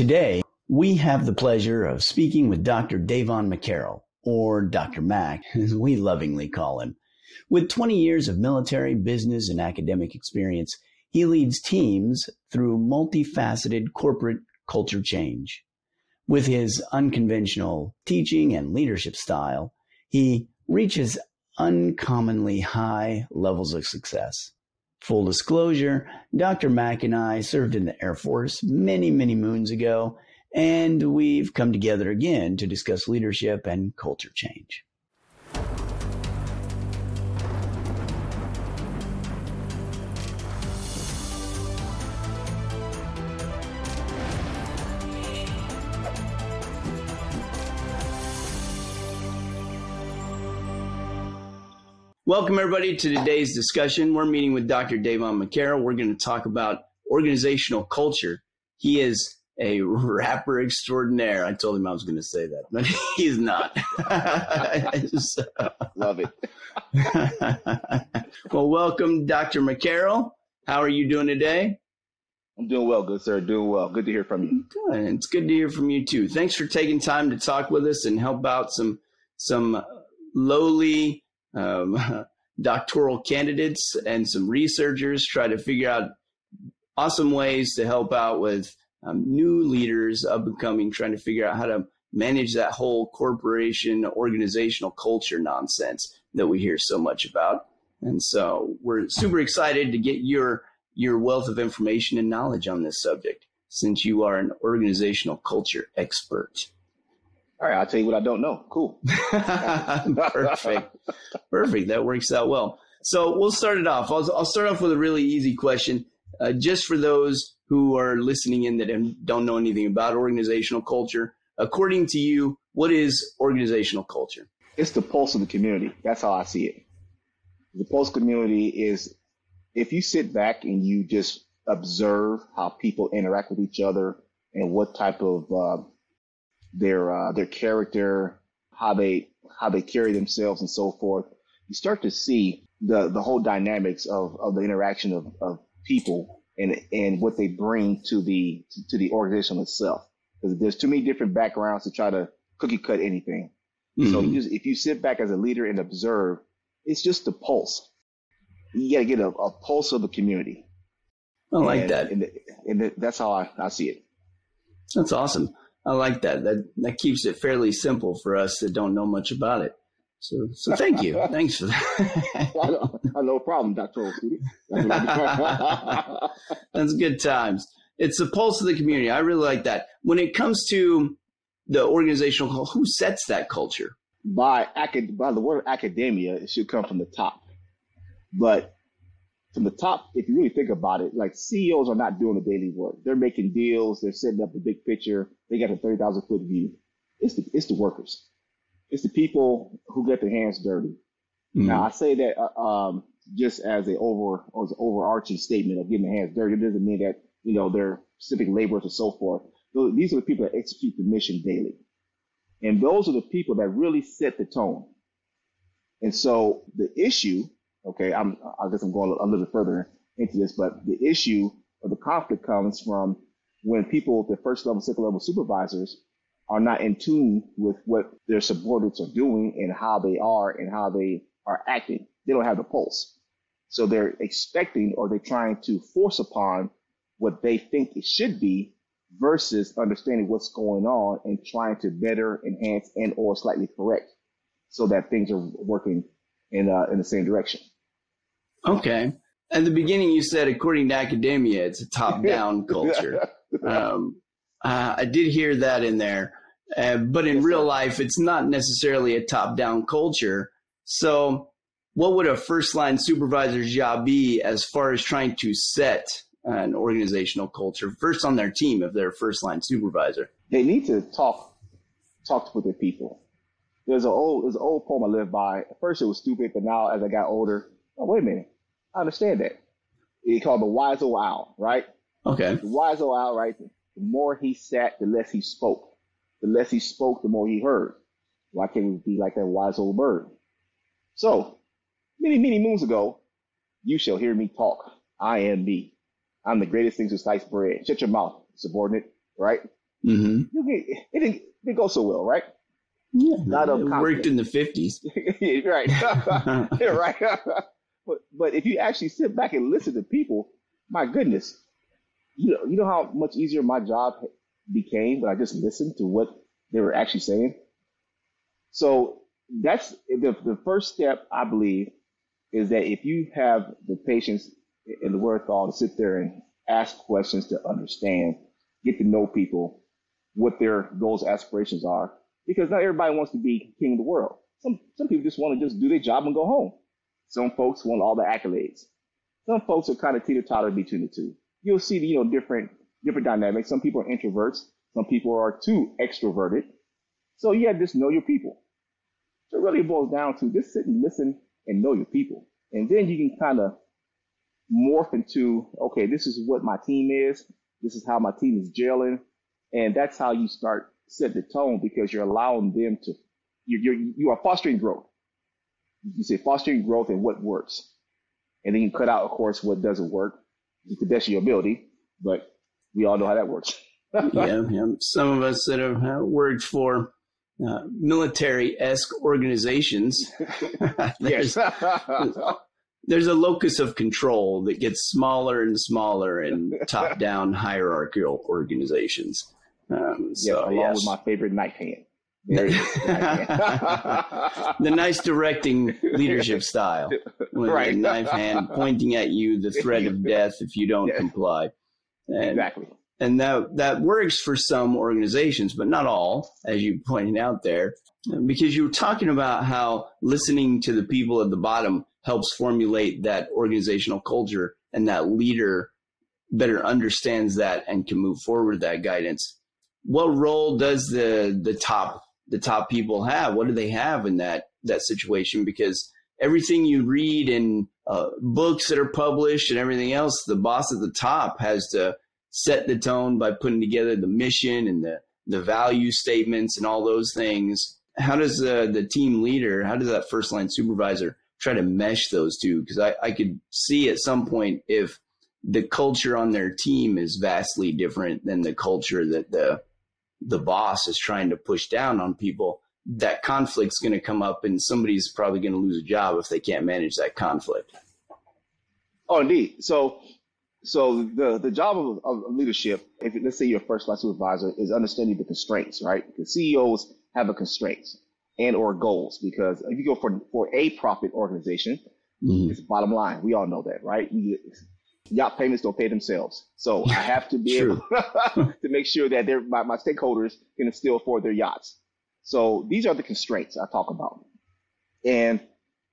Today, we have the pleasure of speaking with Dr. Davon McCarrell, or Dr. Mac, as we lovingly call him. With 20 years of military, business, and academic experience, he leads teams through multifaceted corporate culture change. With his unconventional teaching and leadership style, he reaches uncommonly high levels of success. Full disclosure, Dr. Mac and I served in the Air Force many, many moons ago, and we've come together again to discuss leadership and culture change. Welcome, everybody, to today's discussion. We're meeting with Dr. Davon McCarrell. We're going to talk about organizational culture. He is a rapper extraordinaire. I told him I was going to say that, but he's not. So. Love it. Well, welcome, Dr. McCarrell. How are you doing today? I'm doing well, good sir. Doing well. Good to hear from you. Good. It's good to hear from you, too. Thanks for taking time to talk with us and help out some lowly doctoral candidates and some researchers try to figure out awesome ways to help out with new leaders up and coming, trying to figure out how to manage that whole corporation organizational culture nonsense that we hear so much about. And so we're super excited to get your wealth of information and knowledge on this subject, since you are an organizational culture expert. All right, I'll tell you what I don't know. Cool. Perfect. Perfect. That works out well. So we'll start it off. I'll start off with a really easy question, just for those who are listening in that don't know anything about organizational culture. According to you, what is organizational culture? It's the pulse of the community. That's how I see it. The pulse community is, if you sit back and you just observe how people interact with each other and what type of their character, how they carry themselves and so forth, you start to see the whole dynamics of the interaction of people and what they bring to the organization itself. Because there's too many different backgrounds to try to cookie cut anything. Mm-hmm. So if you sit back as a leader and observe, it's just the pulse. You got to get a pulse of the community. I like that. And that's how I see it. That's awesome. I like that. That keeps it fairly simple for us that don't know much about it. So thank you. Thanks for that. No problem, Dr. That's good times. It's the pulse of the community. I really like that. When it comes to the organizational, who sets that culture? By the word academia, it should come from the top. But from the top, if you really think about it, like CEOs are not doing the daily work. They're making deals. They're setting up the big picture. They got a 30,000-foot view. It's the workers. It's the people who get their hands dirty. Mm-hmm. Now, I say that just as an overarching statement of getting their hands dirty. It doesn't mean that, they're civic laborers and so forth. These are the people that execute the mission daily. And those are the people that really set the tone. And so the issue... Okay, I guess I'm going a little further into this, but the issue or the conflict comes from when people, the first level, second level supervisors, are not in tune with what their subordinates are doing and how they are acting. They don't have the pulse. So they're expecting, or they're trying to force upon what they think it should be versus understanding what's going on and trying to better, enhance, and or slightly correct so that things are working in the same direction. Okay. At the beginning, you said, according to academia, it's a top-down culture. I did hear that in there. But in real life, it's not necessarily a top-down culture. So what would a first-line supervisor's job be as far as trying to set an organizational culture first on their team if they're a first-line supervisor? They need to talk with their people. There's an old poem I lived by. At first, it was stupid, but now as I got older, oh, wait a minute, I understand that. It's called the wise old owl, right? Okay. The wise old owl, right? The more he sat, the less he spoke. The less he spoke, the more he heard. Why can't we be like that wise old bird? So, many, many moons ago, you shall hear me talk. I am me. I'm the greatest thing to slice bread. Shut your mouth, subordinate, right? It didn't go so well, right? Yeah, it worked in the 50s. Right. But if you actually sit back and listen to people, my goodness, you know how much easier my job became when I just listened to what they were actually saying. So that's the first step, I believe, is that if you have the patience and the wherewithal to sit there and ask questions to understand, get to know people, what their goals, aspirations are, because not everybody wants to be king of the world. Some people just want to just do their job and go home. Some folks want all the accolades. Some folks are kind of teeter-totter between the two. You'll see, different dynamics. Some people are introverts. Some people are too extroverted. So you have to just know your people. So it really boils down to just sit and listen and know your people. And then you can kind of morph into, okay, this is what my team is. This is how my team is gelling. And that's how you start set the tone, because you're allowing them to, you are fostering growth. You say fostering growth and what works. And then you cut out, of course, what doesn't work. You could best your ability, but we all know how that works. Yeah. Some of us that have worked for military-esque organizations, there's a locus of control that gets smaller and smaller in top-down hierarchical organizations. With my favorite knife hand. There it is, the nice directing leadership style, with the knife hand pointing at you the threat of death if you don't comply. And that works for some organizations, but not all, as you pointed out there, because you were talking about how listening to the people at the bottom helps formulate that organizational culture, and that leader better understands that and can move forward with that guidance. What role does the top people have? What do they have in that situation? Because everything you read in books that are published and everything else, the boss at the top has to set the tone by putting together the mission and the value statements and all those things. How does the team leader, how does that first line supervisor try to mesh those two? Because I could see at some point if the culture on their team is vastly different than the culture that the boss is trying to push down on people, that conflict's going to come up and somebody's probably going to lose a job if they can't manage that conflict. Oh, indeed. So the job of leadership, if let's say your first line supervisor, is understanding the constraints, right? Because CEOs have a constraints and or goals, because if you go for a profit organization, it's bottom line. We all know that, right? Yacht payments don't pay themselves. So I have to be able to make sure that my stakeholders can still afford their yachts. So these are the constraints I talk about. And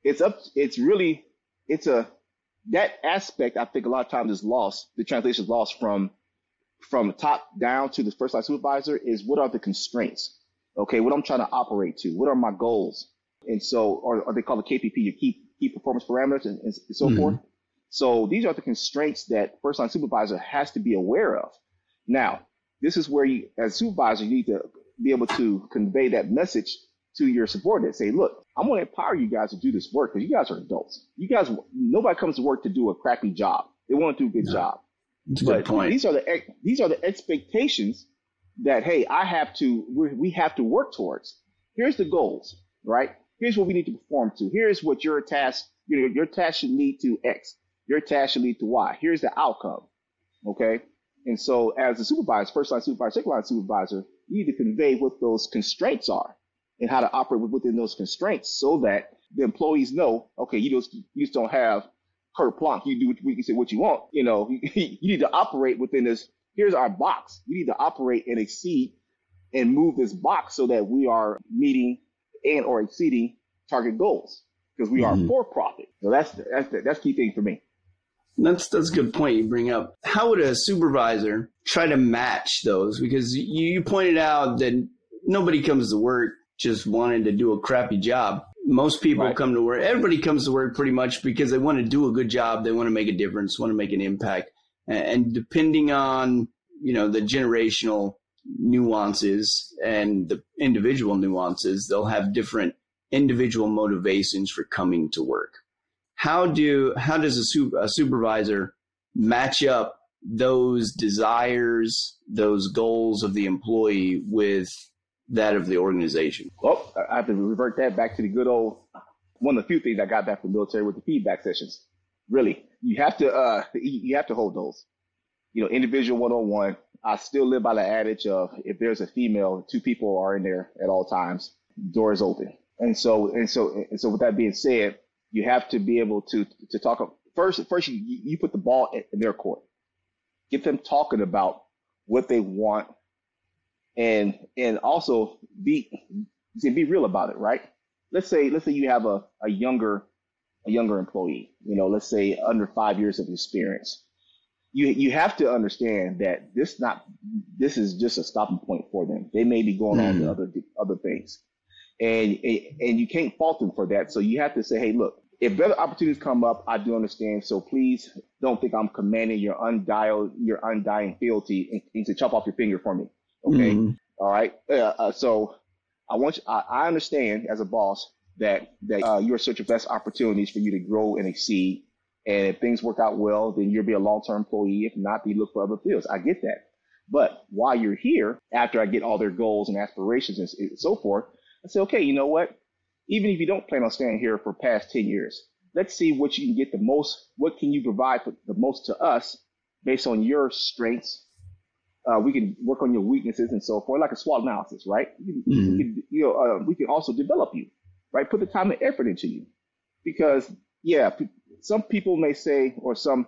that aspect, I think a lot of times is lost. The translation is lost from top down to the first line supervisor is, what are the constraints? Okay, what I'm trying to operate to, what are my goals? And so, or they call the KPP, your key performance parameters and so forth. So these are the constraints that first line supervisor has to be aware of. Now, this is where you, as a supervisor, you need to be able to convey that message to your subordinates. Say, look, I'm going to empower you guys to do this work because you guys are adults. You guys, nobody comes to work to do a crappy job. They want to do a good job. That's but a good point. These are the expectations that, hey, we have to work towards. Here's the goals, right? Here's what we need to perform to. Here's what your task, your task should lead to X. Your task should lead to Y. Here's the outcome, okay? And so as a supervisor, first line supervisor, second line supervisor, you need to convey what those constraints are and how to operate within those constraints, so that the employees know, okay, you just don't have carte blanche. You do what you say what you want. You need to operate within this. Here's our box. You need to operate and exceed and move this box so that we are meeting and or exceeding target goals, because we are for profit. So that's key thing for me. That's a good point you bring up. How would a supervisor try to match those? Because you pointed out that nobody comes to work just wanted to do a crappy job. Most people come to work. Everybody comes to work pretty much because they want to do a good job. They want to make a difference, want to make an impact. And depending on, the generational nuances and the individual nuances, they'll have different individual motivations for coming to work. How does a supervisor match up those desires, those goals of the employee with that of the organization. Well, I have to revert that back to the good old, one of the few things I got back from the military with the feedback sessions. Really, you have to hold those, individual one-on-one. I still live by the adage of, if there's a female, two people are in there at all times, doors open. And so with that being said, you have to be able to talk. First, you put the ball in their court, get them talking about what they want, and also be real about it, right? Let's say you have a younger employee, let's say under 5 years of experience. You have to understand that this is just a stopping point for them. They may be going on to other things, and you can't fault them for that. So you have to say, hey, look, if better opportunities come up, I do understand. So please don't think I'm commanding your undying fealty and to chop off your finger for me. Okay, all right. So I understand as a boss that you're searching for best opportunities for you to grow and exceed. And if things work out well, then you'll be a long-term employee. If not, then you look for other fields. I get that. But while you're here, after I get all their goals and aspirations and so forth, I say, okay, you know what? Even if you don't plan on staying here for past 10 years, let's see what you can get the most. What can you provide for the most to us based on your strengths? We can work on your weaknesses and so forth, like a SWOT analysis, right? We can also develop you, right? Put the time and effort into you, because some people may say, or some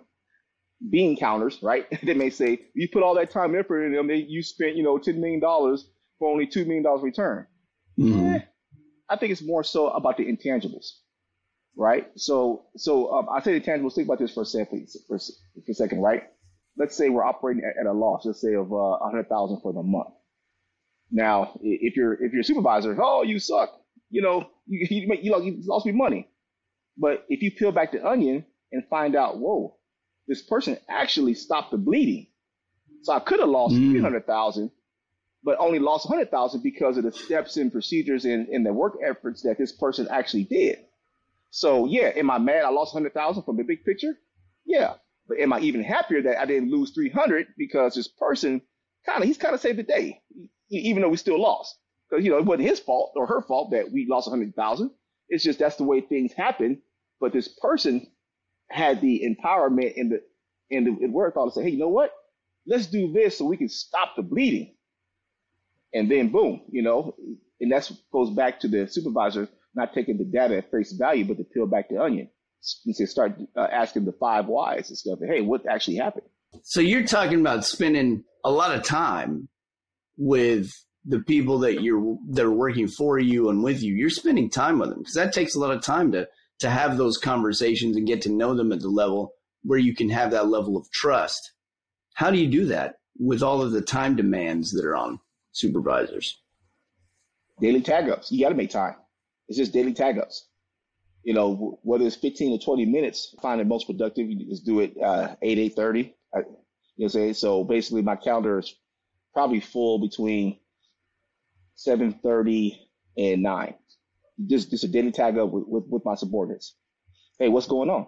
bean counters, right? They may say, you put all that time and effort in them, you spent, $10 million for only $2 million return. Mm-hmm. I think it's more so about the intangibles, right? So I say the intangibles. Think about this for a second, right? Let's say we're operating at a loss. Let's say of $100,000 for the month. Now, if your supervisor, oh, you suck, you lost me money. But if you peel back the onion and find out, whoa, this person actually stopped the bleeding. So I could have lost $300,000, but only lost $100,000 because of the steps and procedures and the work efforts that this person actually did. So am I mad I lost $100,000 from the big picture? Yeah. But am I even happier that I didn't lose $300,000 because this person he's saved the day, even though we still lost? Because it wasn't his fault or her fault that we lost $100,000. It's just that's the way things happen. But this person had the empowerment and the wherewithal to say, hey, you know what? Let's do this so we can stop the bleeding. And then boom, and that goes back to the supervisor not taking the data at face value, but to peel back the onion and start asking the 5 whys and stuff. Hey, what actually happened? So you're talking about spending a lot of time with the people that are working for you and with you. You're spending time with them because that takes a lot of time to have those conversations and get to know them at the level where you can have that level of trust. How do you do that with all of the time demands that are on supervisors? Daily tag-ups. You got to make time. It's just daily tag-ups. Whether it's 15 or 20 minutes, I find it most productive. You just do it 8:30. So basically my calendar is probably full between 7:30 and 9. Just a daily tag up with my subordinates. Hey, what's going on?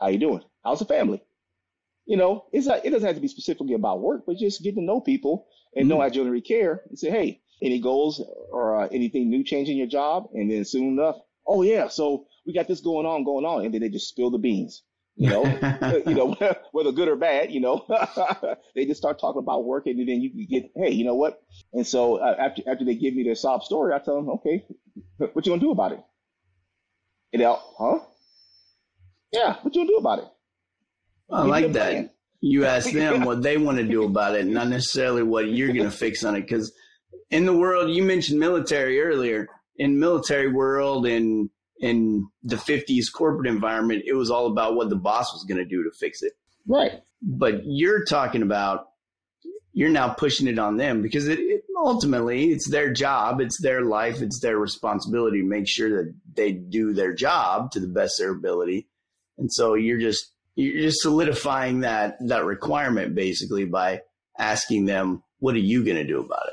How you doing? How's the family? It doesn't have to be specifically about work, but just getting to know people and know how to care and say, hey, any goals or anything new changing your job? And then soon enough, oh yeah, so we got this going on, and then they just spill the beans. Whether good or bad, they just start talking about work, and then you get, hey, you know what? And so after they give me their sob story, I tell them, okay, what you gonna do about it? And they'll, huh? Yeah, what you gonna do about it? I like that. Plan. You ask them what they want to do about it, not necessarily what you're gonna fix on it. Because in the world, you mentioned military earlier. In military world, in the 50s corporate environment, it was all about what the boss was going to do to fix it. Right. But you're talking about, you're now pushing it on them because it ultimately it's their job, it's their life, it's their responsibility to make sure that they do their job to the best of their ability. And so you're just solidifying that requirement basically by asking them, what are you going to do about it?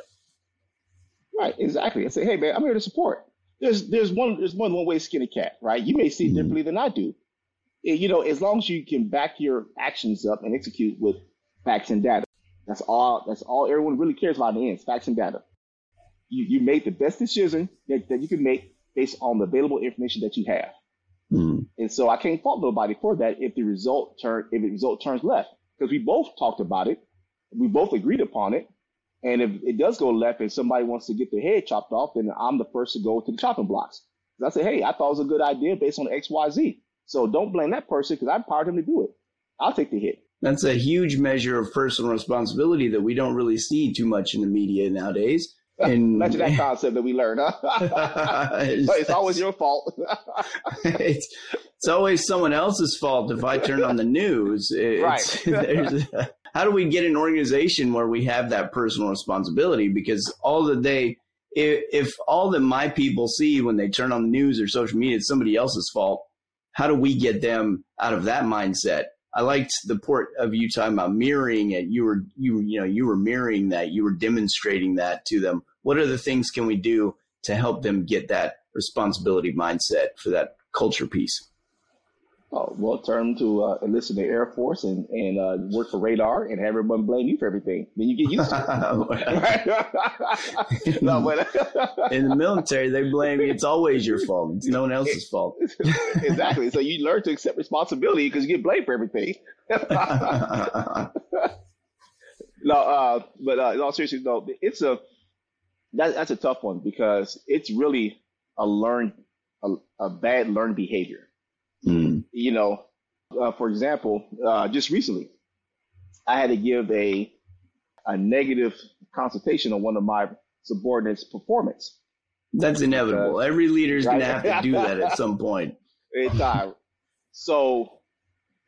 Right. Exactly. I say, hey man, I'm here to support. There's one way to skin a cat, right? You may see it differently than I do. As long as you can back your actions up and execute with facts and data. That's all everyone really cares about in the end, facts and data. You make the best decision that you can make based on the available information that you have. Mm. And so I can't fault nobody for that if the result turns left, because we both talked about it. We both agreed upon it. And if it does go left and somebody wants to get their head chopped off, then I'm the first to go to the chopping blocks. I say, hey, I thought it was a good idea based on X, Y, Z. So don't blame that person because I empowered him to do it. I'll take the hit. That's a huge measure of personal responsibility that we don't really see too much in the media nowadays. Imagine that concept that we learn, huh? It's always your fault. It's always someone else's fault if I turn on the news. How do we get an organization where we have that personal responsibility? Because if all that my people see when they turn on the news or social media is somebody else's fault, how do we get them out of that mindset? I liked the part of you talking about mirroring it. You were mirroring that. You were demonstrating that to them. What other things can we do to help them get that responsibility mindset for that culture piece? Oh, well, turn to enlist in the Air Force and work for radar and have everyone blame you for everything. Then you get used to it. In the military, they blame you. It's always your fault. It's no one else's fault. Exactly. So you learn to accept responsibility because you get blamed for everything. No, seriously, no. That's a tough one because it's really a bad learned behavior. Mm. You know, for example, just recently, I had to give a negative consultation on one of my subordinates' performance. That's inevitable. Every leader is going to have to do that at some point. So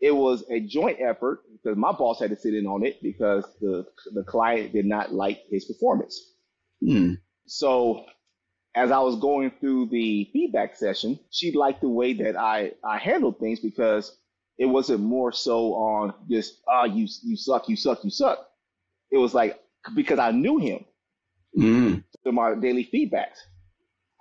it was a joint effort because my boss had to sit in on it because the client did not like his performance. Mm. So as I was going through the feedback session, she liked the way that I handled things because it wasn't more so on just, you suck. It was like, because I knew him through my daily feedbacks.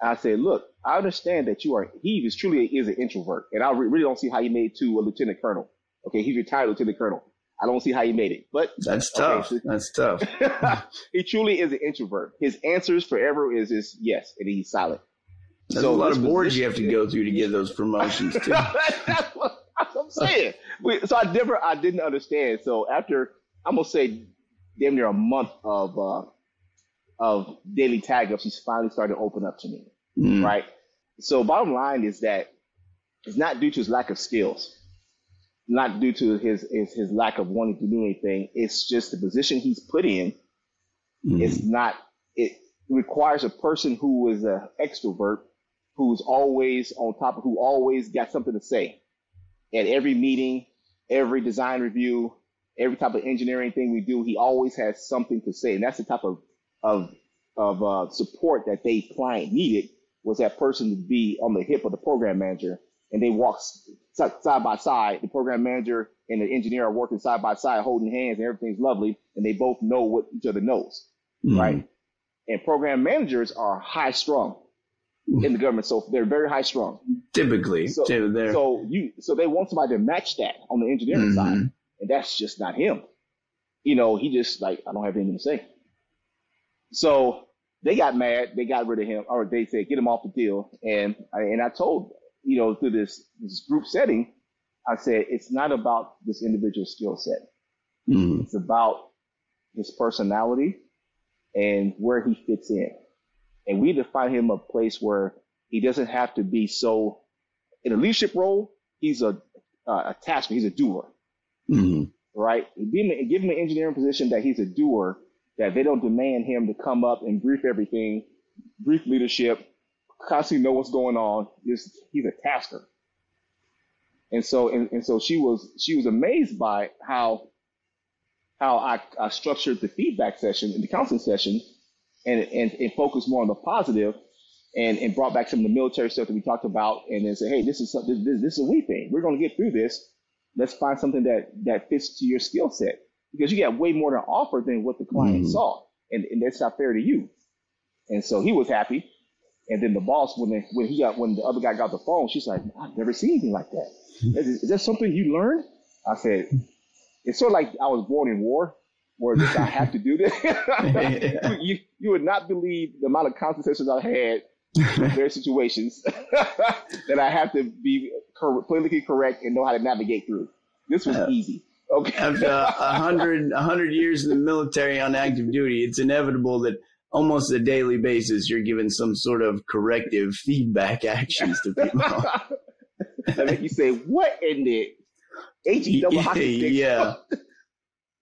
And I said, look, I understand that he is truly an introvert. And I really don't see how you made it to a lieutenant colonel. Okay, he's retired lieutenant colonel. I don't see how he made it, but that's tough. He truly is an introvert. His answers forever is yes, and he's silent. There's a lot of boards you have to go through to get those promotions too. That's what I'm saying. So I didn't understand. So after I'm gonna say damn near a month of daily tag ups, he's finally started to open up to me. Mm. Right. So bottom line is that it's not due to his lack of skills. Not due to his lack of wanting to do anything. It's just the position he's put in. Mm-hmm. It requires a person who is an extrovert, who's always on top of, who always got something to say at every meeting, every design review, every type of engineering thing we do. He always has something to say. And that's the type of support that the client needed, was that person to be on the hip of the program manager. And they walk side by side. The program manager and the engineer are working side by side, holding hands, and everything's lovely. And they both know what each other knows, right? And program managers are high strung in the government, so they're very high strung. Typically, so they want somebody to match that on the engineering side, and that's just not him. You know, he just like, I don't have anything to say. So they got mad. They got rid of him, or they said get him off the deal. And I told them, you know, through this group setting, I said, it's not about this individual skill set. Mm-hmm. It's about his personality and where he fits in. And we define him a place where he doesn't have to be so in a leadership role. He's a tasker. He's a doer, right? Give him an engineering position that he's a doer, that they don't demand him to come up and brief everything, brief leadership, constantly know what's going on. He's a tasker, and so she was amazed by how I structured the feedback session and the counseling session, and focused more on the positive, and brought back some of the military stuff that we talked about, and then said, hey, this is a we thing. We're going to get through this. Let's find something that fits to your skill set, because you got way more to offer than what the client saw, and that's not fair to you. And so he was happy. And then the boss, when the other guy got the phone, she's like, I've never seen anything like that. Is that something you learned? I said, it's sort of like I was born in war, where I have to do this. Yeah. You would not believe the amount of conversations I had in various situations that I have to be politically correct and know how to navigate through. This was easy. Okay. After 100 years in the military on active duty, it's inevitable that almost a daily basis you're given some sort of corrective feedback actions to people. I mean, you say, what in the H double hockey stick? Yeah.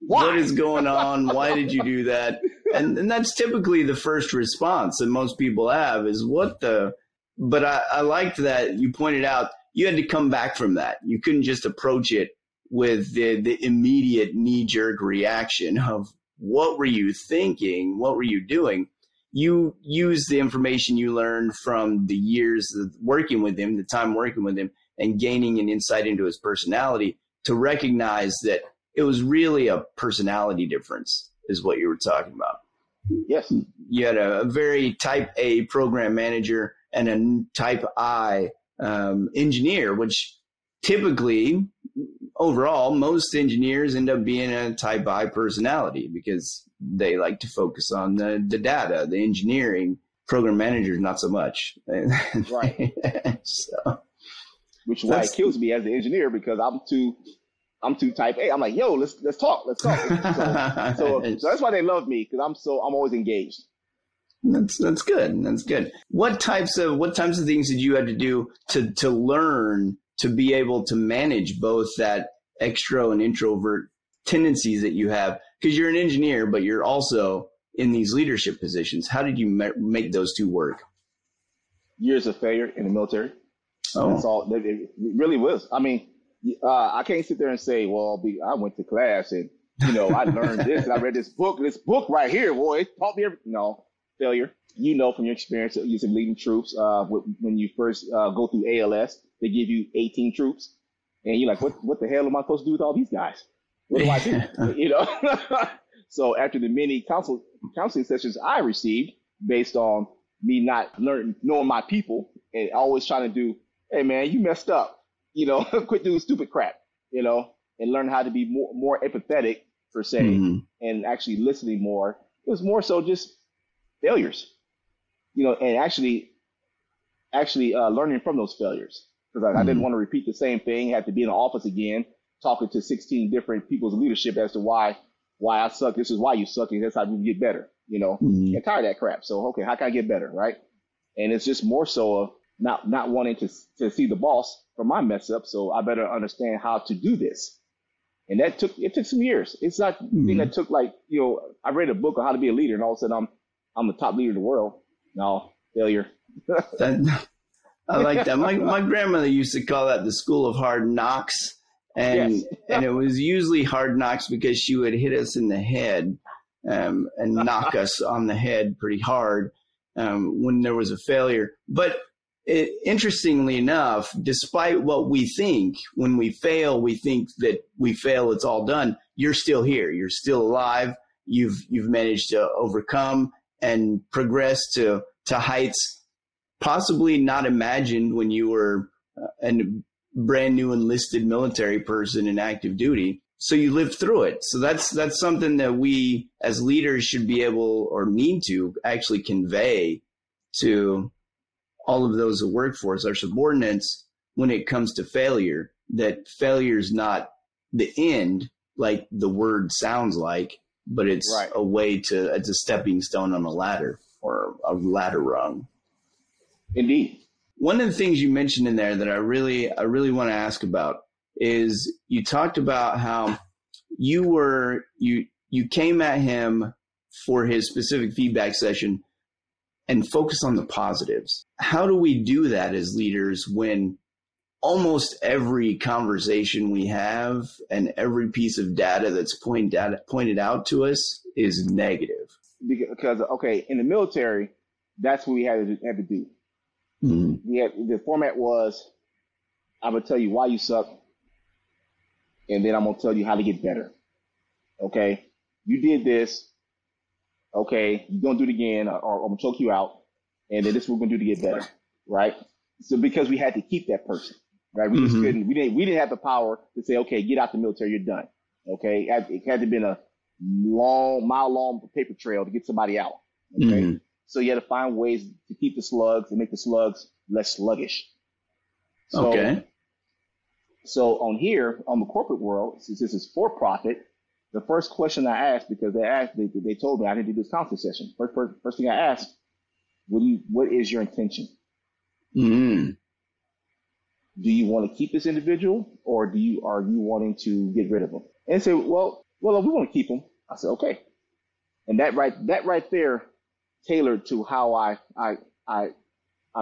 What is going on? Why did you do that? And that's typically the first response that most people have is what the – but I liked that you pointed out you had to come back from that. You couldn't just approach it with the immediate knee-jerk reaction of what were you thinking? What were you doing? You used the information you learned from the years of working with him, the time working with him, and gaining an insight into his personality to recognize that it was really a personality difference is what you were talking about. Yes. You had a very type A program manager and a type I engineer, which typically – overall, most engineers end up being a type I personality because they like to focus on the data, the engineering. Program managers, not so much. Right. Which is why it kills me as an engineer because I'm too type A. I'm like, yo, let's talk. So that's why they love me because I'm always engaged. That's good. That's good. What types of things did you have to do to learn to be able to manage both that extro and introvert tendencies that you have? Because you're an engineer, but you're also in these leadership positions. How did you make those two work? Years of failure in the military. Oh. That's all. It really was. I mean, I can't sit there and say, well, I went to class and, you know, I learned this and I read this book right here, boy, it taught me everything. No, failure. You know from your experience using leading troops when you first go through ALS, they give you 18 troops, and you're like, what the hell am I supposed to do with all these guys? What do I do? You know? So after the many counseling sessions I received based on me not knowing my people and always trying to do, hey, man, you messed up. You know, quit doing stupid crap, you know, and learn how to be more empathetic, per se, and actually listening more. It was more so just failures, you know, and actually learning from those failures. Because I didn't want to repeat the same thing, had to be in the office again, talking to 16 different people's leadership as to why I suck. This is why you suck. And that's how you get better, you know, and tired of that crap. So, okay, how can I get better, right? And it's just more so of not wanting to see the boss for my mess up. So I better understand how to do this. And it took some years. It's not thing that took like, you know, I read a book on how to be a leader and all of a sudden I'm the top leader in the world. No, failure. I like that. My grandmother used to call that the school of hard knocks. And yes. And it was usually hard knocks because she would hit us in the head and knock us on the head pretty hard when there was a failure. But interestingly enough, despite what we think, when we fail, we think that we fail, it's all done. You're still here. You're still alive. You've managed to overcome and progress to heights possibly not imagined when you were a brand new enlisted military person in active duty. So you lived through it. So that's something that we as leaders should be able or need to actually convey to all of those who work for us, our subordinates, when it comes to failure, that failure is not the end like the word sounds like, but it's right. A way to, it's a stepping stone on a ladder or a ladder rung. Indeed. One of the things you mentioned in there that I really want to ask about is you talked about how you came at him for his specific feedback session and focused on the positives. How do we do that as leaders when almost every conversation we have and every piece of data that's pointed out to us is negative? Because, okay, in the military, that's what we had to do. Mm-hmm. The format was, I'm going to tell you why you suck, and then I'm going to tell you how to get better. Okay? You did this. Okay? You don't do it again, or I'm going to choke you out, and then this is what we're going to do to get better. Right? So because we had to keep that person. Right? We just couldn't. We didn't have the power to say, okay, get out the military. You're done. Okay. It had to been a mile long paper trail to get somebody out. Okay. Mm-hmm. So you had to find ways to keep the slugs and make the slugs less sluggish. So, okay. So on here, on the corporate world, since this is for profit, the first question I asked, because they told me I didn't do this counseling session. First thing I asked, what is your intention? Mm-hmm. Do you want to keep this individual, or are you wanting to get rid of them? And they say, well, we want to keep them. I said, okay. And that right there tailored to how I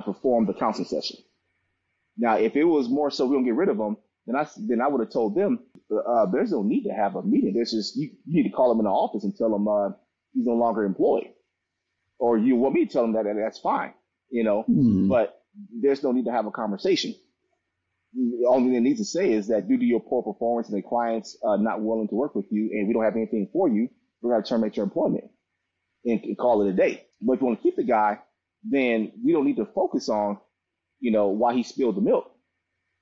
performed the counseling session. Now, if it was more so we don't get rid of them, then I would have told them there's no need to have a meeting. There's just you need to call them in the office and tell them he's no longer employed, or you want me to tell them that, and that's fine, you know. Mm-hmm. But there's no need to have a conversation. The only thing they need to say is that due to your poor performance and the clients not willing to work with you, and we don't have anything for you, we're going to terminate your employment and call it a day. But if you want to keep the guy, then we don't need to focus on, you know, why he spilled the milk,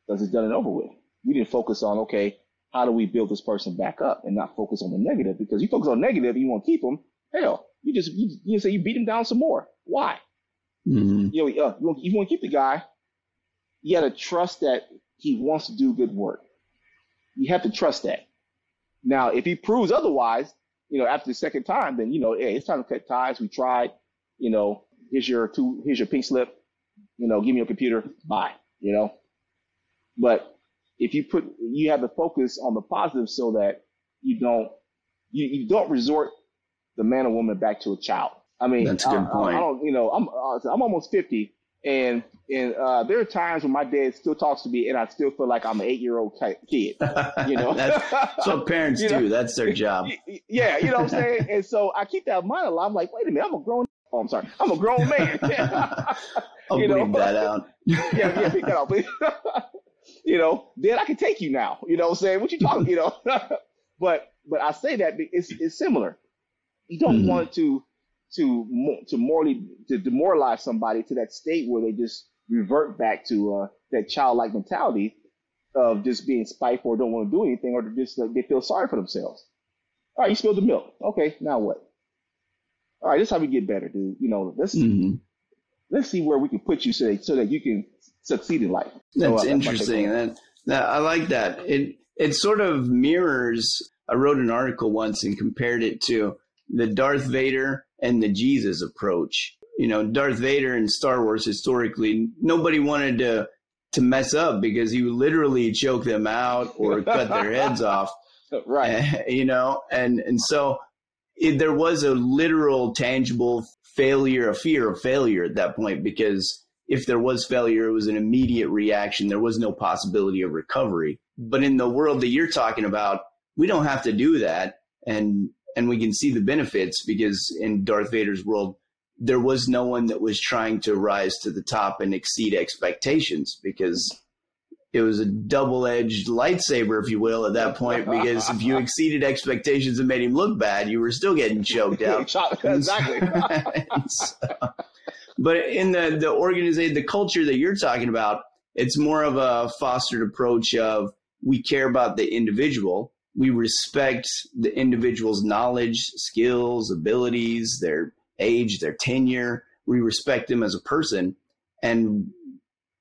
because it's done and over with. We didn't focus on, okay, how do we build this person back up, and not focus on the negative, because you focus on negative, you want to keep him. Hell, you say you beat him down some more. Why? Mm-hmm. You know, you want to keep the guy. You got to trust that he wants to do good work. You have to trust that. Now, if he proves otherwise, you know, after the second time, then, you know, hey, it's time to cut ties. We tried, you know, here's your pink slip, you know, give me your computer, bye, you know. But if you have to focus on the positive so that you don't resort the man or woman back to a child. I mean, that's a good point. I don't, you know, I'm almost 50. And there are times when my dad still talks to me, and I still feel like I'm an 8-year-old kid. You know, that's what parents do. Know? That's their job. Yeah, you know what I'm saying. And so I keep that in mind a lot. I'm like, wait a minute, I'm a grown man. I'll bleep that out. Yeah, pick that out, please. You know, Dad, I can take you now. You know what I'm saying? What you talking? You know, but I say that it's similar. You don't want to demoralize somebody to that state where they just revert back to that childlike mentality of just being spiteful or don't want to do anything, or just they feel sorry for themselves. All right, you spilled the milk. Okay, now what? All right, this is how we get better, dude. You know, let's see where we can put you so that you can succeed in life. That's interesting. That I like that. It sort of mirrors. I wrote an article once and compared it to the Darth Vader and the Jesus approach. You know, Darth Vader in Star Wars, historically, nobody wanted to mess up because he would literally choke them out or cut their heads off. Right. You know, and so there was a literal, tangible failure, a fear of failure at that point, because if there was failure, it was an immediate reaction. There was no possibility of recovery. But in the world that you're talking about, we don't have to do that. And we can see the benefits, because in Darth Vader's world, there was no one that was trying to rise to the top and exceed expectations, because it was a double-edged lightsaber, if you will, at that point, because if you exceeded expectations and made him look bad, you were still getting choked out. Exactly. But in the organization, the culture that you're talking about, it's more of a fostered approach of we care about the individual. We respect the individual's knowledge, skills, abilities, their age, their tenure. We respect them as a person. And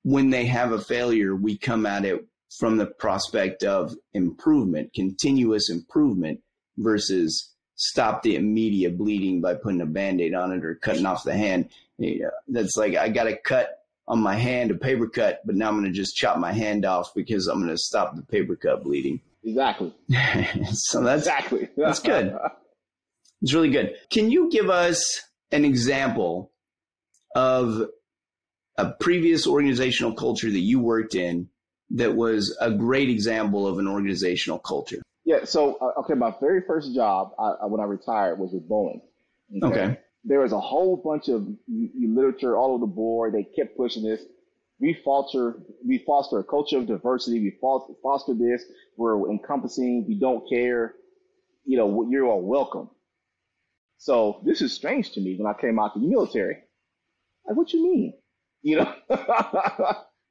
when they have a failure, we come at it from the prospect of improvement, continuous improvement, versus stop the immediate bleeding by putting a Band-Aid on it or cutting off the hand. Yeah, that's like, I got a cut on my hand, a paper cut, but now I'm going to just chop my hand off because I'm going to stop the paper cut bleeding. Exactly. So that's good. It's really good. Can you give us an example of a previous organizational culture that you worked in that was a great example of an organizational culture? Yeah. So, okay, my very first job when I retired was with Boeing. Okay. There was a whole bunch of literature all over the board. They kept pushing this. We foster a culture of diversity. We foster this. We're encompassing. We don't care. You know, you are welcome. So this is strange to me when I came out to the military. Like, what you mean? You know,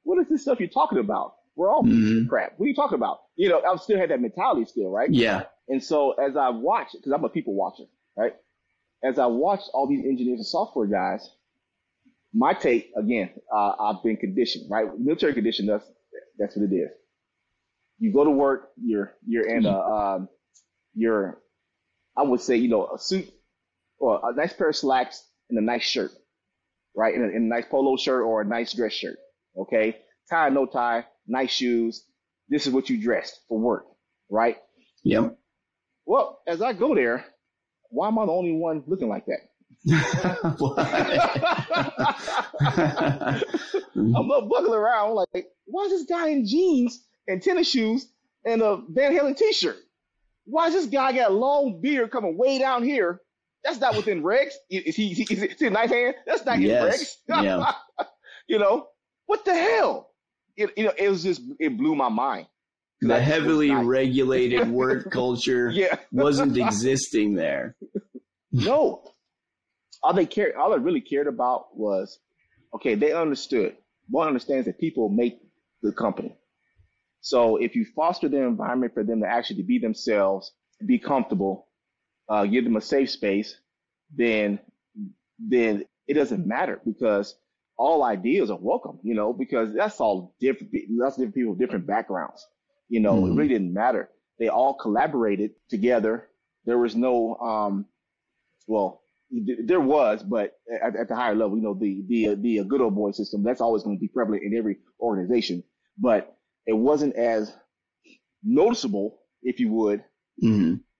what is this stuff you're talking about? We're all piece of crap. What are you talking about? You know, I've still had that mentality still, right? Yeah. And so as I watch, because I'm a people watcher, right? As I watch all these engineers and software guys, my take, again, I've been conditioned, right? Military conditioned us. That's what it is. You go to work, you're in your, I would say, you know, a suit or a nice pair of slacks and a nice shirt, right? And a nice polo shirt or a nice dress shirt, okay? Tie or no tie, nice shoes. This is what you dressed for work, right? Yep. Well, as I go there, why am I the only one looking like that? I'm up bugging around like, why is this guy in jeans and tennis shoes and a Van Halen t-shirt? Why is this guy got a long beard coming way down here? That's not within regs. Is he a nice hand? That's not in regs. Yeah. You know, what the hell? It blew my mind. The heavily regulated work culture wasn't existing there. No. All they really cared about was, okay, they understood. One understands that people make the company. So if you foster the environment for them to actually be themselves, be comfortable, give them a safe space, then it doesn't matter because all ideas are welcome, you know, because that's all different. That's different people, different backgrounds. You know, it really didn't matter. They all collaborated together. There was no, there was, but at the higher level, you know, the good old boy system, that's always going to be prevalent in every organization, but it wasn't as noticeable, if you would,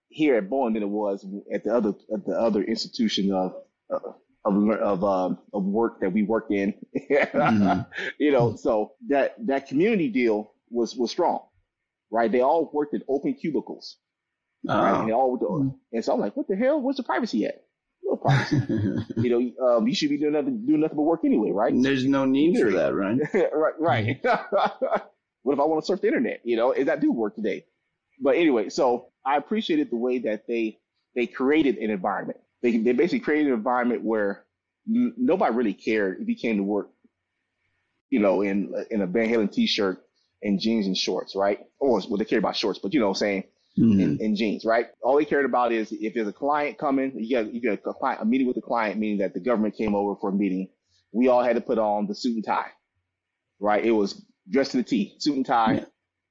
here at Boeing than it was at the other institution of work that we worked in. You know, so that community deal was strong, right? They all worked in open cubicles, right? And they all and so I'm like, what the hell? Where's the privacy at? No privacy. You know, you should be doing nothing but work anyway, right? There's no need for that, right? Right. What if I want to surf the internet? You know, and I do work today. But anyway, so I appreciated the way that they created an environment. They basically created an environment where nobody really cared if you came to work, you know, in a Van Halen t-shirt and jeans and shorts, right? Or, well, they cared about shorts, but you know what I'm saying? In jeans, right? All they cared about is if there's a client coming, you got a meeting with the client, meaning that the government came over for a meeting. We all had to put on the suit and tie, right? It was dressed to the T, suit and tie,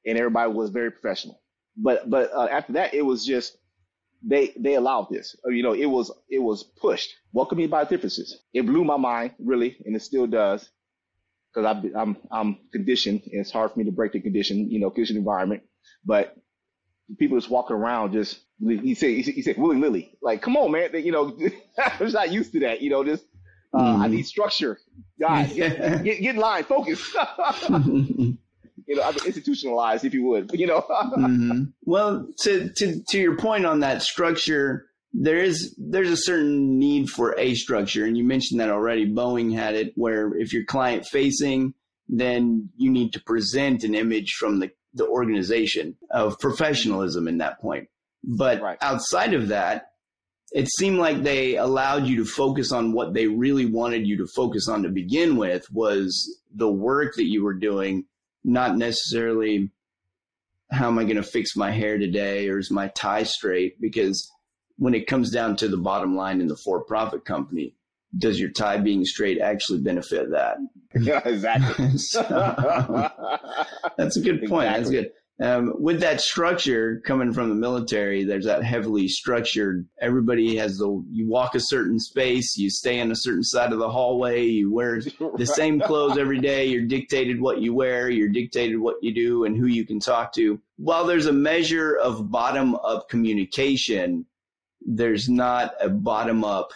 and everybody was very professional. But after that, it was just they allowed this. You know, it was pushed, welcoming by differences. It blew my mind, really, and it still does, because I'm conditioned, and it's hard for me to break the conditioned environment, but people just walking around, just he said willy nilly, like, come on, man. You know, I'm not used to that. You know, just I need structure. God, get in line, focus. You know, institutionalized, if you would. You know. Well, to your point on that structure, there's a certain need for a structure, and you mentioned that already. Boeing had it where if you're client facing, then you need to present an image from the organization of professionalism in that point. But outside of that, it seemed like they allowed you to focus on what they really wanted you to focus on to begin with, was the work that you were doing, not necessarily how am I going to fix my hair today or is my tie straight? Because when it comes down to the bottom line in the for-profit company, does your tie being straight actually benefit that? Yeah, exactly. So, that's a good point. Exactly. That's good. With that structure coming from the military, there's that heavily structured. Everybody has you walk a certain space, you stay on a certain side of the hallway, you wear the same clothes every day, you're dictated what you wear, you're dictated what you do and who you can talk to. While there's a measure of bottom-up communication, there's not a bottom-up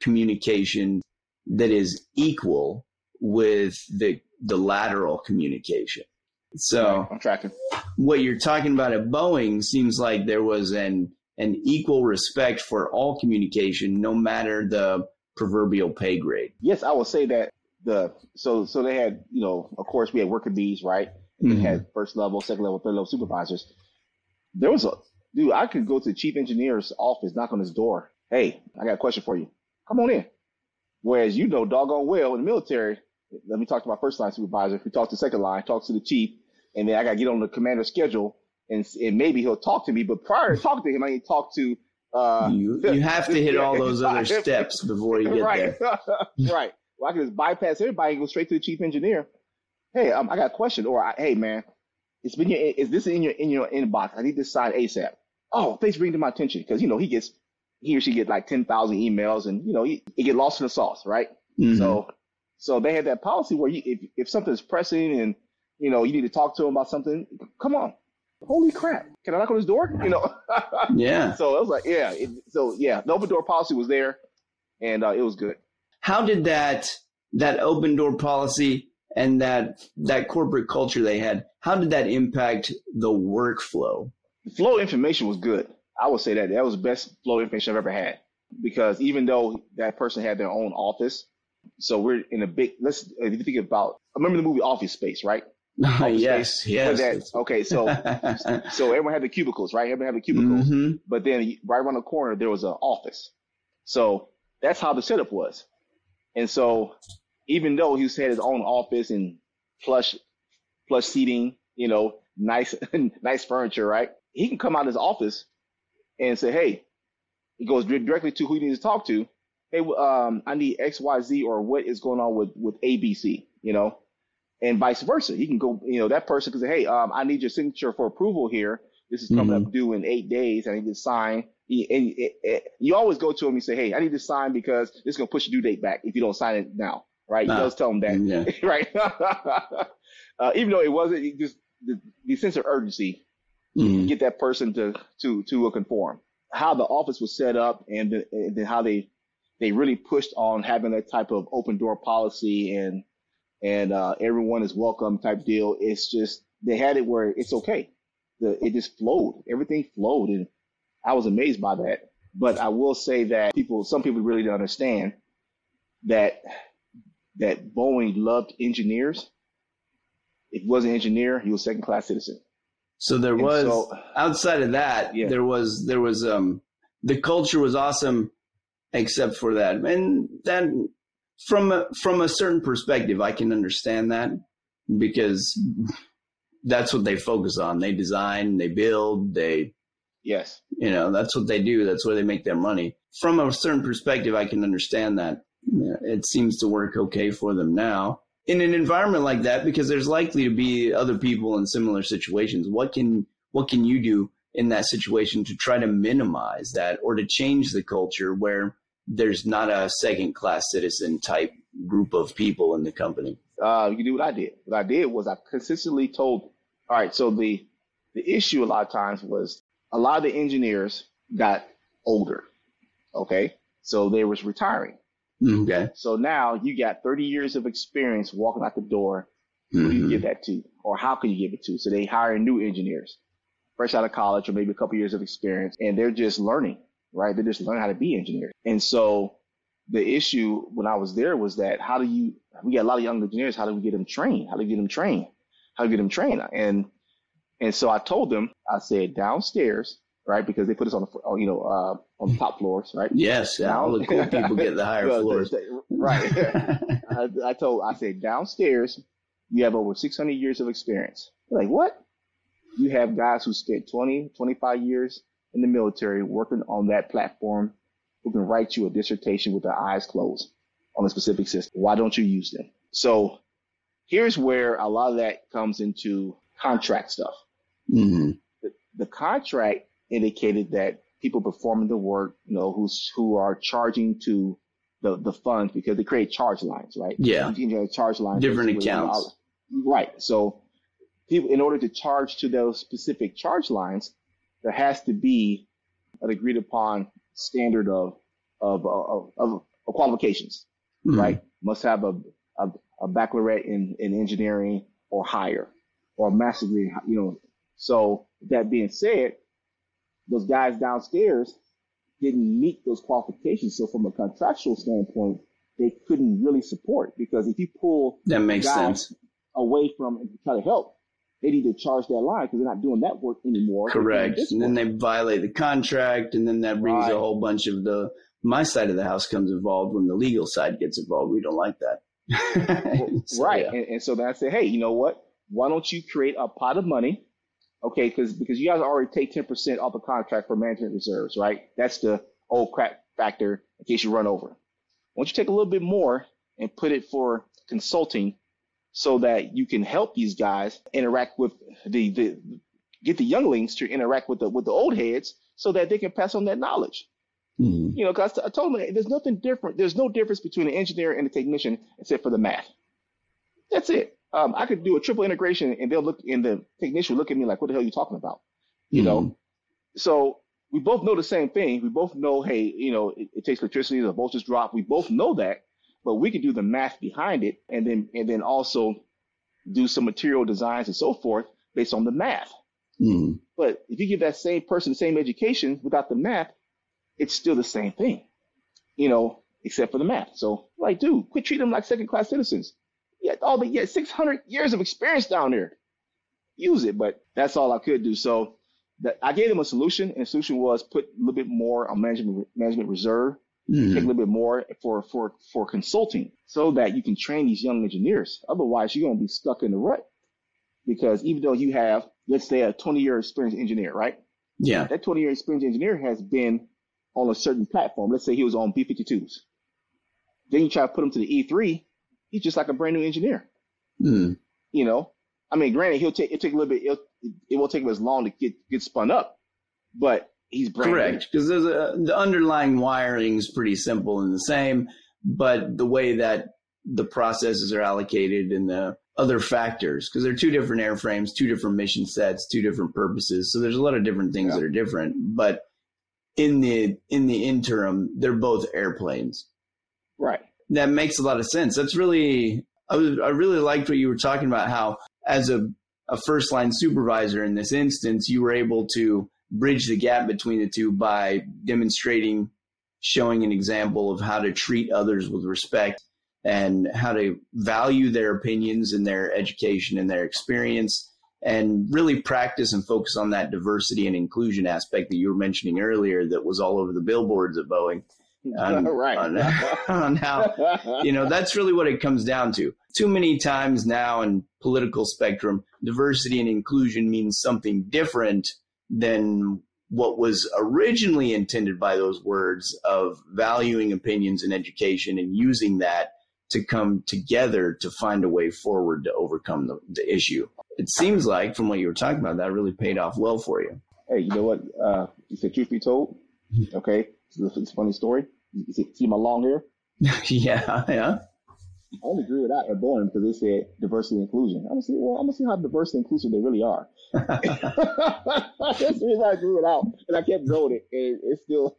communication that is equal with the lateral communication. So I'm tracking. What you're talking about at Boeing seems like there was an equal respect for all communication, no matter the proverbial pay grade. Yes, I will say that so they had, you know, of course we had worker bees, right? And they had first level, second level, third level supervisors. There was I could go to the chief engineer's office, knock on his door. Hey, I got a question for you. Come on in. Whereas, you know, doggone well in the military, let me talk to my first line supervisor. We talk to second line, talk to the chief, and then I got to get on the commander's schedule, and maybe he'll talk to me. But prior to talking to him, I need to talk to you have to hit all those other steps before you get there. Right. Well, I can just bypass everybody and go straight to the chief engineer. Hey, I got a question. Or, hey, man, is this in your inbox? I need this signed ASAP. Oh, thanks for bringing to my attention. Because, you know, he or she gets like 10,000 emails and, you know, it get lost in the sauce, right? Mm-hmm. So they had that policy where if something's pressing and, you know, you need to talk to them about something, come on. Holy crap. Can I knock on his door? You know? Yeah. So I was like, yeah. The open door policy was there and it was good. How did that open door policy and that corporate culture they had, how did that impact the workflow? The flow of information was good. I would say that was the best flow of information I've ever had, because even though that person had their own office, so we're in a big, if you think about, remember the movie Office Space, right? Yes. So everyone had the cubicles, right? Mm-hmm. But then right around the corner, there was an office. So that's how the setup was. And so even though he had his own office and plush seating, you know, nice furniture, right? He can come out of his office and say, hey, it goes directly to who you need to talk to. Hey, I need X, Y, Z, or what is going on with ABC, you know? And vice versa. He can go, you know, that person can say, hey, I need your signature for approval here. This is coming up due in 8 days. I need to sign. And you always go to him and say, hey, I need to sign because it's going to push your due date back if you don't sign it now. Right. You always tell him that. Yeah. Right. Even though it wasn't, it just the sense of urgency, get that person to conform. How the office was set up and then how they really pushed on having that type of open door policy and everyone is welcome type deal. It's just, they had it where it's okay. It just flowed. Everything flowed. And I was amazed by that. But I will say that some people really didn't understand that Boeing loved engineers. If he wasn't an engineer, he was a second class citizen. So outside of that, yeah. there was the culture was awesome, except for that. And that, From a certain perspective, I can understand that, because that's what they focus on. They design, they build, yes, you know, that's what they do. That's where they make their money. From a certain perspective, I can understand that. It seems to work okay for them now in an environment like that, because there's likely to be other people in similar situations. What can you do in that situation to try to minimize that or to change the culture where there's not a second-class citizen type group of people in the company? You can do what I did. What I did was I consistently told, all right, so the issue a lot of times was a lot of the engineers got older, okay? So they was retiring. Okay. So now you got 30 years of experience walking out the door. Who do you give that to? Or how can you give it to? So they hire new engineers, fresh out of college or maybe a couple years of experience, and they're just learning. Right. They just learn how to be engineers. And so the issue when I was there was that we got a lot of young engineers. How do we get them trained? And so I told them, I said downstairs, right? Because they put us on the top floors, right? Yes. All the cool people get the higher floors. Right. I said downstairs, you have over 600 years of experience. They're like, what? You have guys who spent 20, 25 years in the military working on that platform, who can write you a dissertation with their eyes closed on a specific system. Why don't you use them? So here's where a lot of that comes into contract stuff. Mm-hmm. The contract indicated that people performing the work, you know, who are charging to the funds, because they create charge lines, right? Yeah. You can charge lines. Different accounts. Right. So people, in order to charge to those specific charge lines, there has to be an agreed upon standard of qualifications, right? Must have a baccalaureate in engineering or higher, or a master's degree, you know. So that being said, those guys downstairs didn't meet those qualifications. So from a contractual standpoint, they couldn't really support, because if you pull that makes sense away from and try to help, they need to charge that line because they're not doing that work anymore. Correct. And then they violate the contract, and then that brings a whole bunch of my side of the house comes involved when the legal side gets involved. We don't like that. Right. Yeah. And so then I say, hey, you know what? why don't you create a pot of money? Okay, because you guys already take 10% off the contract for management reserves, right? That's the old crap factor in case you run over. Why don't you take a little bit more and put it for consulting so that you can help these guys interact with get the younglings to interact with the old heads so that they can pass on that knowledge. Mm-hmm. You know, because I told them there's nothing different. There's no difference between an engineer and a technician except for the math. That's it. I could do a triple integration and they'll look and the technician will look at me like, what the hell are you talking about? You mm-hmm. know? So we both know the same thing. We both know, hey, you know, it takes electricity, the voltage drop. We both know that, but we can do the math behind it and then also do some material designs and so forth based on the math. Mm-hmm. But if you give that same person the same education without the math, it's still the same thing, you know, except for the math. So like, dude, quit treating them like second-class citizens. Yeah, all the 600 years of experience down there. Use it, but that's all I could do. So I gave them a solution, and the solution was put a little bit more on management reserve, mm-hmm. take a little bit more for consulting so that you can train these young engineers. Otherwise, you're going to be stuck in the rut because even though you have, let's say, a 20-year experience engineer, right? Yeah. That 20-year experience engineer has been on a certain platform. Let's say he was on B-52s. Then you try to put him to the E3. He's just like a brand new engineer, you know. I mean, granted, it'll take a little bit. It won't take him as long to get spun up, but he's brand new. Correct, because the underlying wiring is pretty simple and the same, but the way that the processes are allocated and the other factors, because they're two different airframes, two different mission sets, two different purposes. So there's a lot of different things that are different, but in the interim, they're both airplanes, right? That makes a lot of sense. That's really, I really liked what you were talking about, how as a first line supervisor in this instance, you were able to bridge the gap between the two by demonstrating, showing an example of how to treat others with respect and how to value their opinions and their education and their experience, and really practice and focus on that diversity and inclusion aspect that you were mentioning earlier that was all over the billboards at Boeing. On how, you know, that's really what it comes down to. Too many times now in political spectrum, diversity and inclusion means something different than what was originally intended by those words of valuing opinions and education and using that to come together to find a way forward to overcome the issue. It seems like from what you were talking about, that really paid off well for you. Hey, you know what? You said truth be told. Okay. It's a funny story. You see my long hair? Yeah. I only grew it out at Boeing because they said diversity and inclusion. I'm going to see how diverse and inclusive they really are. That's the reason I grew it out. And I kept growing it. And it's still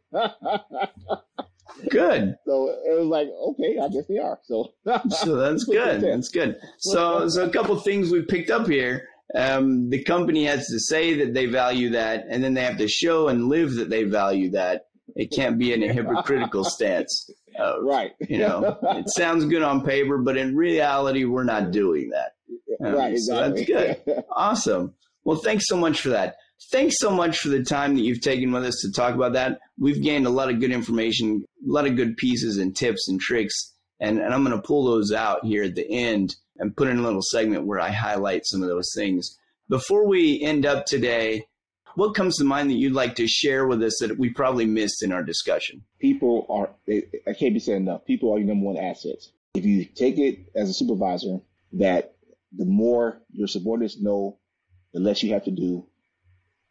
good. So it was like, okay, I guess they are. So that's good. That's good. So a couple of things we picked up here. The company has to say that they value that, and then they have to show and live that they value that. It can't be in a hypocritical stance. Right. You know, it sounds good on paper, but in reality, we're not doing that. Right. Exactly. So that's good. Awesome. Well, thanks so much for that. Thanks so much for the time that you've taken with us to talk about that. We've gained a lot of good information, a lot of good pieces and tips and tricks. And I'm going to pull those out here at the end and put in a little segment where I highlight some of those things. Before we end up today, what comes to mind that you'd like to share with us that we probably missed in our discussion? People are, I can't be said enough, people are your number one assets. If you take it as a supervisor, that the more your subordinates know, the less you have to do,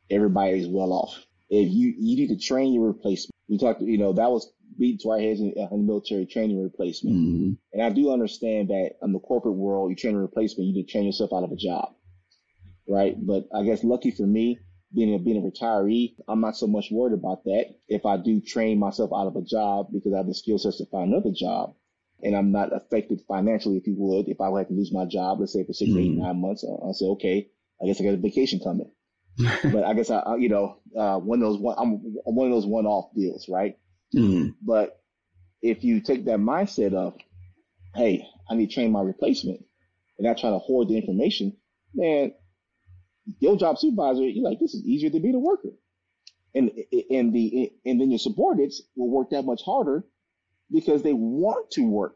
everybody's well off. If you need to train your replacement, we talked, you know, that was beat to our heads in military, training replacement. Mm-hmm. And I do understand that in the corporate world, you train a replacement, you need to train yourself out of a job, right? But I guess lucky for me, being a retiree, I'm not so much worried about that. If I do train myself out of a job because I have the skill sets to find another job, and I'm not affected financially, if I would have to lose my job, let's say for 6 to 8, 9 months, I'll say, okay, I guess I got a vacation coming. But I guess I'm one of those one-off deals, right? Mm-hmm. But if you take that mindset of, hey, I need to train my replacement, and not trying to hoard the information, man. Your job supervisor, you're like, this is easier to be the worker. And then your subordinates will work that much harder because they want to work.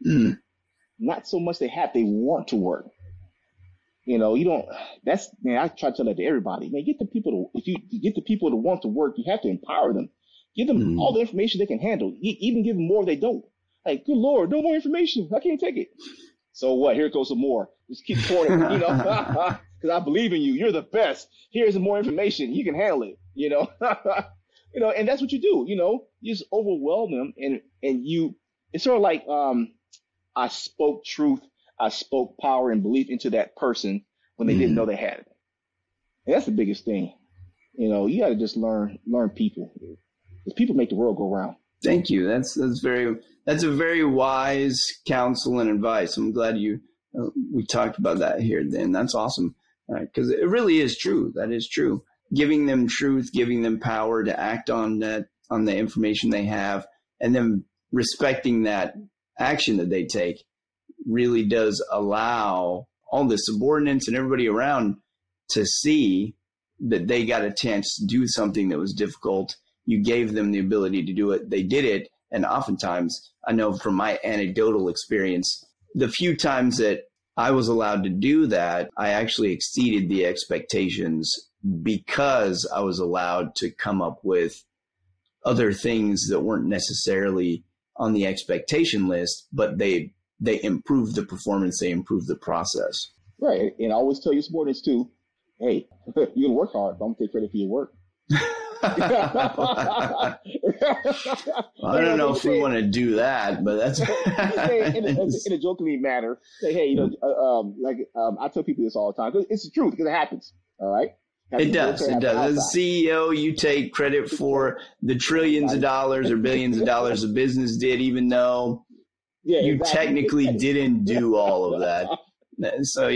Not so much they want to work. You know, you don't, that's, man, I try to tell that to everybody, man, get the people to, if you get the people to want to work, you have to empower them. Give them all the information they can handle, even give them more if they don't. Like, good Lord, no more information. I can't take it. So what? Here goes some more. Just keep pouring it, you know, because I believe in you. You're the best. Here's more information. You can handle it, you know. You know, and that's what you do, you know. You just overwhelm them, and you, it's sort of like I spoke truth, I spoke power and belief into that person when they didn't know they had it. And that's the biggest thing. You know, you got to just learn people. Because people make the world go round. Thank you. That's a very wise counsel and advice. I'm glad we talked about that here then. That's awesome. Because it really is true. That is true. Giving them truth, giving them power to act on that, on the information they have, and then respecting that action that they take really does allow all the subordinates and everybody around to see that they got a chance to do something that was difficult. You gave them the ability to do it. They did it. And oftentimes, I know from my anecdotal experience, the few times that I was allowed to do that, I actually exceeded the expectations because I was allowed to come up with other things that weren't necessarily on the expectation list, but they improved the performance, they improved the process. Right. And I always tell your subordinates too, hey, you can work hard, but I'm going to take credit for your work. I don't know if we want to do that, but that's in a jokingly manner. Say, hey, you know, I tell people this all the time. It's the truth because it happens. All right, it does. As a CEO, you take credit for the trillions of dollars or billions of dollars the business did, even though technically didn't do all of that. So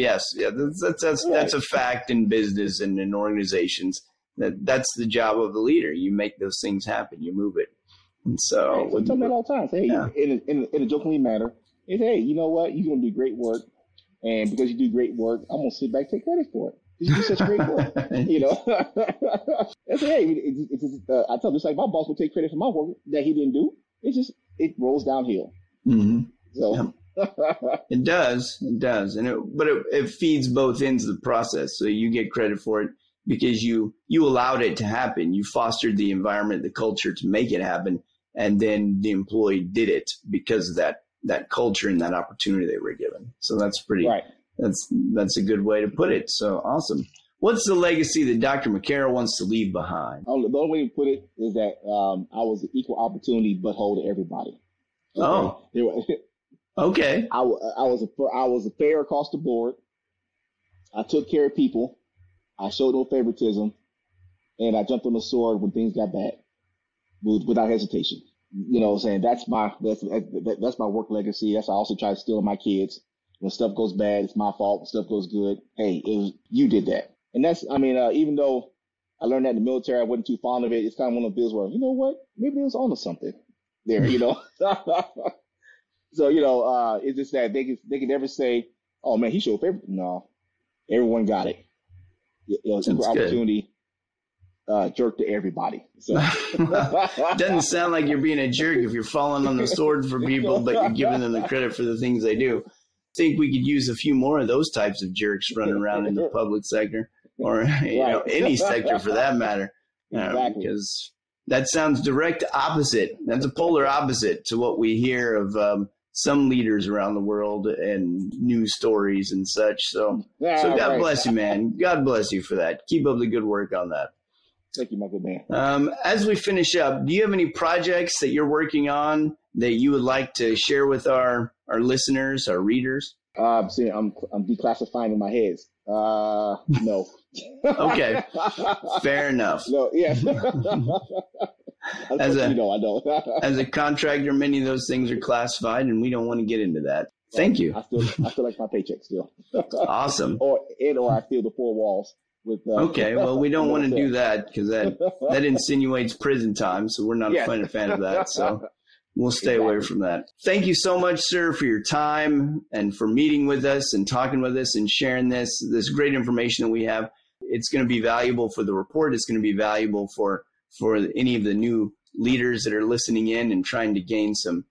that's a fact in business and in organizations. That's the job of the leader. You make those things happen. You move it. And so we tell them that all the time. Say, hey, in a jokingly manner, it's, hey, you know what? You're going to do great work. And because you do great work, I'm going to sit back and take credit for it. You do such great work. You know? That's, hey, I tell them, it's like my boss will take credit for my work that he didn't do. It rolls downhill. Mm-hmm. So it does. It does. And it feeds both ends of the process. So you get credit for it. Because you allowed it to happen. You fostered the environment, the culture to make it happen. And then the employee did it because of that culture and that opportunity they were given. So that's pretty, that's a good way to put it. So awesome. What's the legacy that Dr. McCarrell wants to leave behind? Oh, the only way to put it is that I was an equal opportunity butthole to everybody. Okay. Oh, okay. I was a fair across the board. I took care of people. I showed no favoritism, and I jumped on the sword when things got bad, without hesitation. You know what I'm saying? That's my work legacy. That's I also try to steal my kids. When stuff goes bad, it's my fault. When stuff goes good, hey, you did that. And that's, I mean, even though I learned that in the military, I wasn't too fond of it. It's kind of one of those where, you know what? Maybe it was onto something there, you know? So, you know, it's just that they can never say, oh, man, he showed favoritism. No, everyone got it. It was an opportunity jerk to everybody. So doesn't sound like you're being a jerk if you're falling on the sword for people, but you're giving them the credit for the things they do. I think we could use a few more of those types of jerks running around in the public sector or you know, any sector for that matter. Exactly. Because that sounds direct opposite. That's a polar opposite to what we hear of some leaders around the world and news stories and such. So God bless you, man. God bless you for that. Keep up the good work on that. Thank you, my good man. As we finish up, do you have any projects that you're working on that you would like to share with our listeners, our readers? I'm declassifying in my head. No. Okay. Fair enough. No, yeah. As a contractor, many of those things are classified, and we don't want to get into that. Thank you. I still like my paycheck still. Awesome. Or I feel the four walls. Okay, well, we don't want to do that because that insinuates prison time, so we're not a fan of that. So we'll stay away from that. Thank you so much, sir, for your time and for meeting with us and talking with us and sharing this great information that we have. It's going to be valuable for the report. It's going to be valuable for any of the new leaders that are listening in and trying to gain some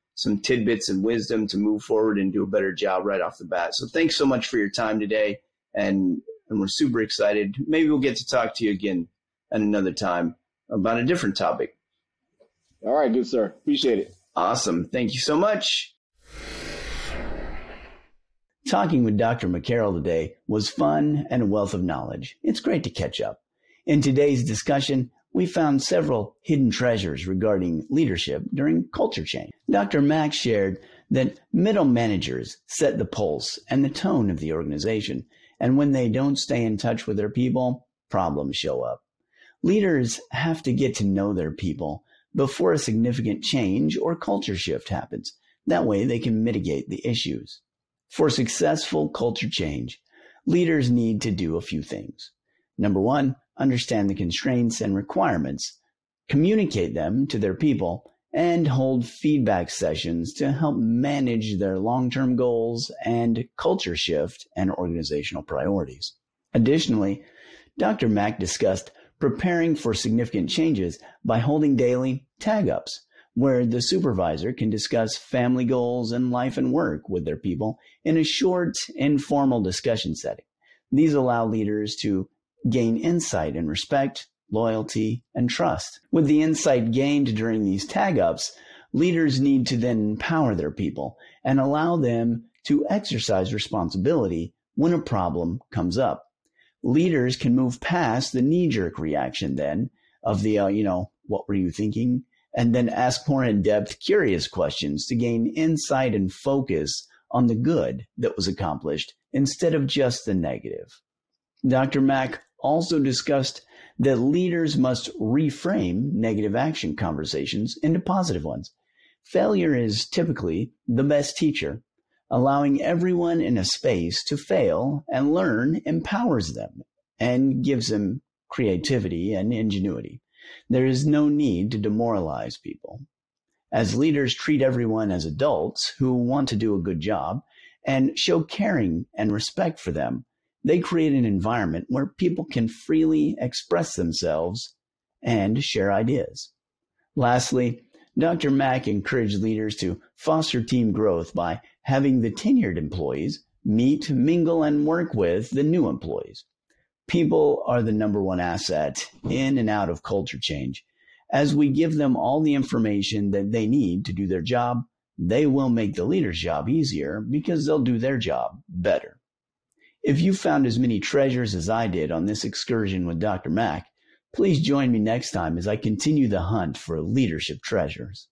tidbits and wisdom to move forward and do a better job right off the bat. So thanks so much for your time today. and we're super excited. Maybe we'll get to talk to you again at another time about a different topic. All right, good sir. Appreciate it. Awesome. Thank you so much. Talking with Dr. McCarrell today was fun and a wealth of knowledge. It's great to catch up. In today's discussion, we found several hidden treasures regarding leadership during culture change. Dr. Mack shared that middle managers set the pulse and the tone of the organization, and when they don't stay in touch with their people, problems show up. Leaders have to get to know their people before a significant change or culture shift happens. That way they can mitigate the issues. For successful culture change, leaders need to do a few things. Number one, understand the constraints and requirements, communicate them to their people, and hold feedback sessions to help manage their long-term goals and culture shift and organizational priorities. Additionally, Dr. Mack discussed preparing for significant changes by holding daily tag-ups, where the supervisor can discuss family goals and life and work with their people in a short, informal discussion setting. These allow leaders to gain insight and respect, loyalty, and trust. With the insight gained during these tag-ups, leaders need to then empower their people and allow them to exercise responsibility when a problem comes up. Leaders can move past the knee-jerk reaction then of the, what were you thinking? And then ask more in-depth, curious questions to gain insight and focus on the good that was accomplished instead of just the negative. Dr. Mack also discussed that leaders must reframe negative action conversations into positive ones. Failure is typically the best teacher. Allowing everyone in a space to fail and learn empowers them and gives them creativity and ingenuity. There is no need to demoralize people. As leaders, treat everyone as adults who want to do a good job and show caring and respect for them. They create an environment where people can freely express themselves and share ideas. Lastly, Dr. Mack encouraged leaders to foster team growth by having the tenured employees meet, mingle, and work with the new employees. People are the number one asset in and out of culture change. As we give them all the information that they need to do their job, they will make the leader's job easier because they'll do their job better. If you found as many treasures as I did on this excursion with Dr. Mack, please join me next time as I continue the hunt for leadership treasures.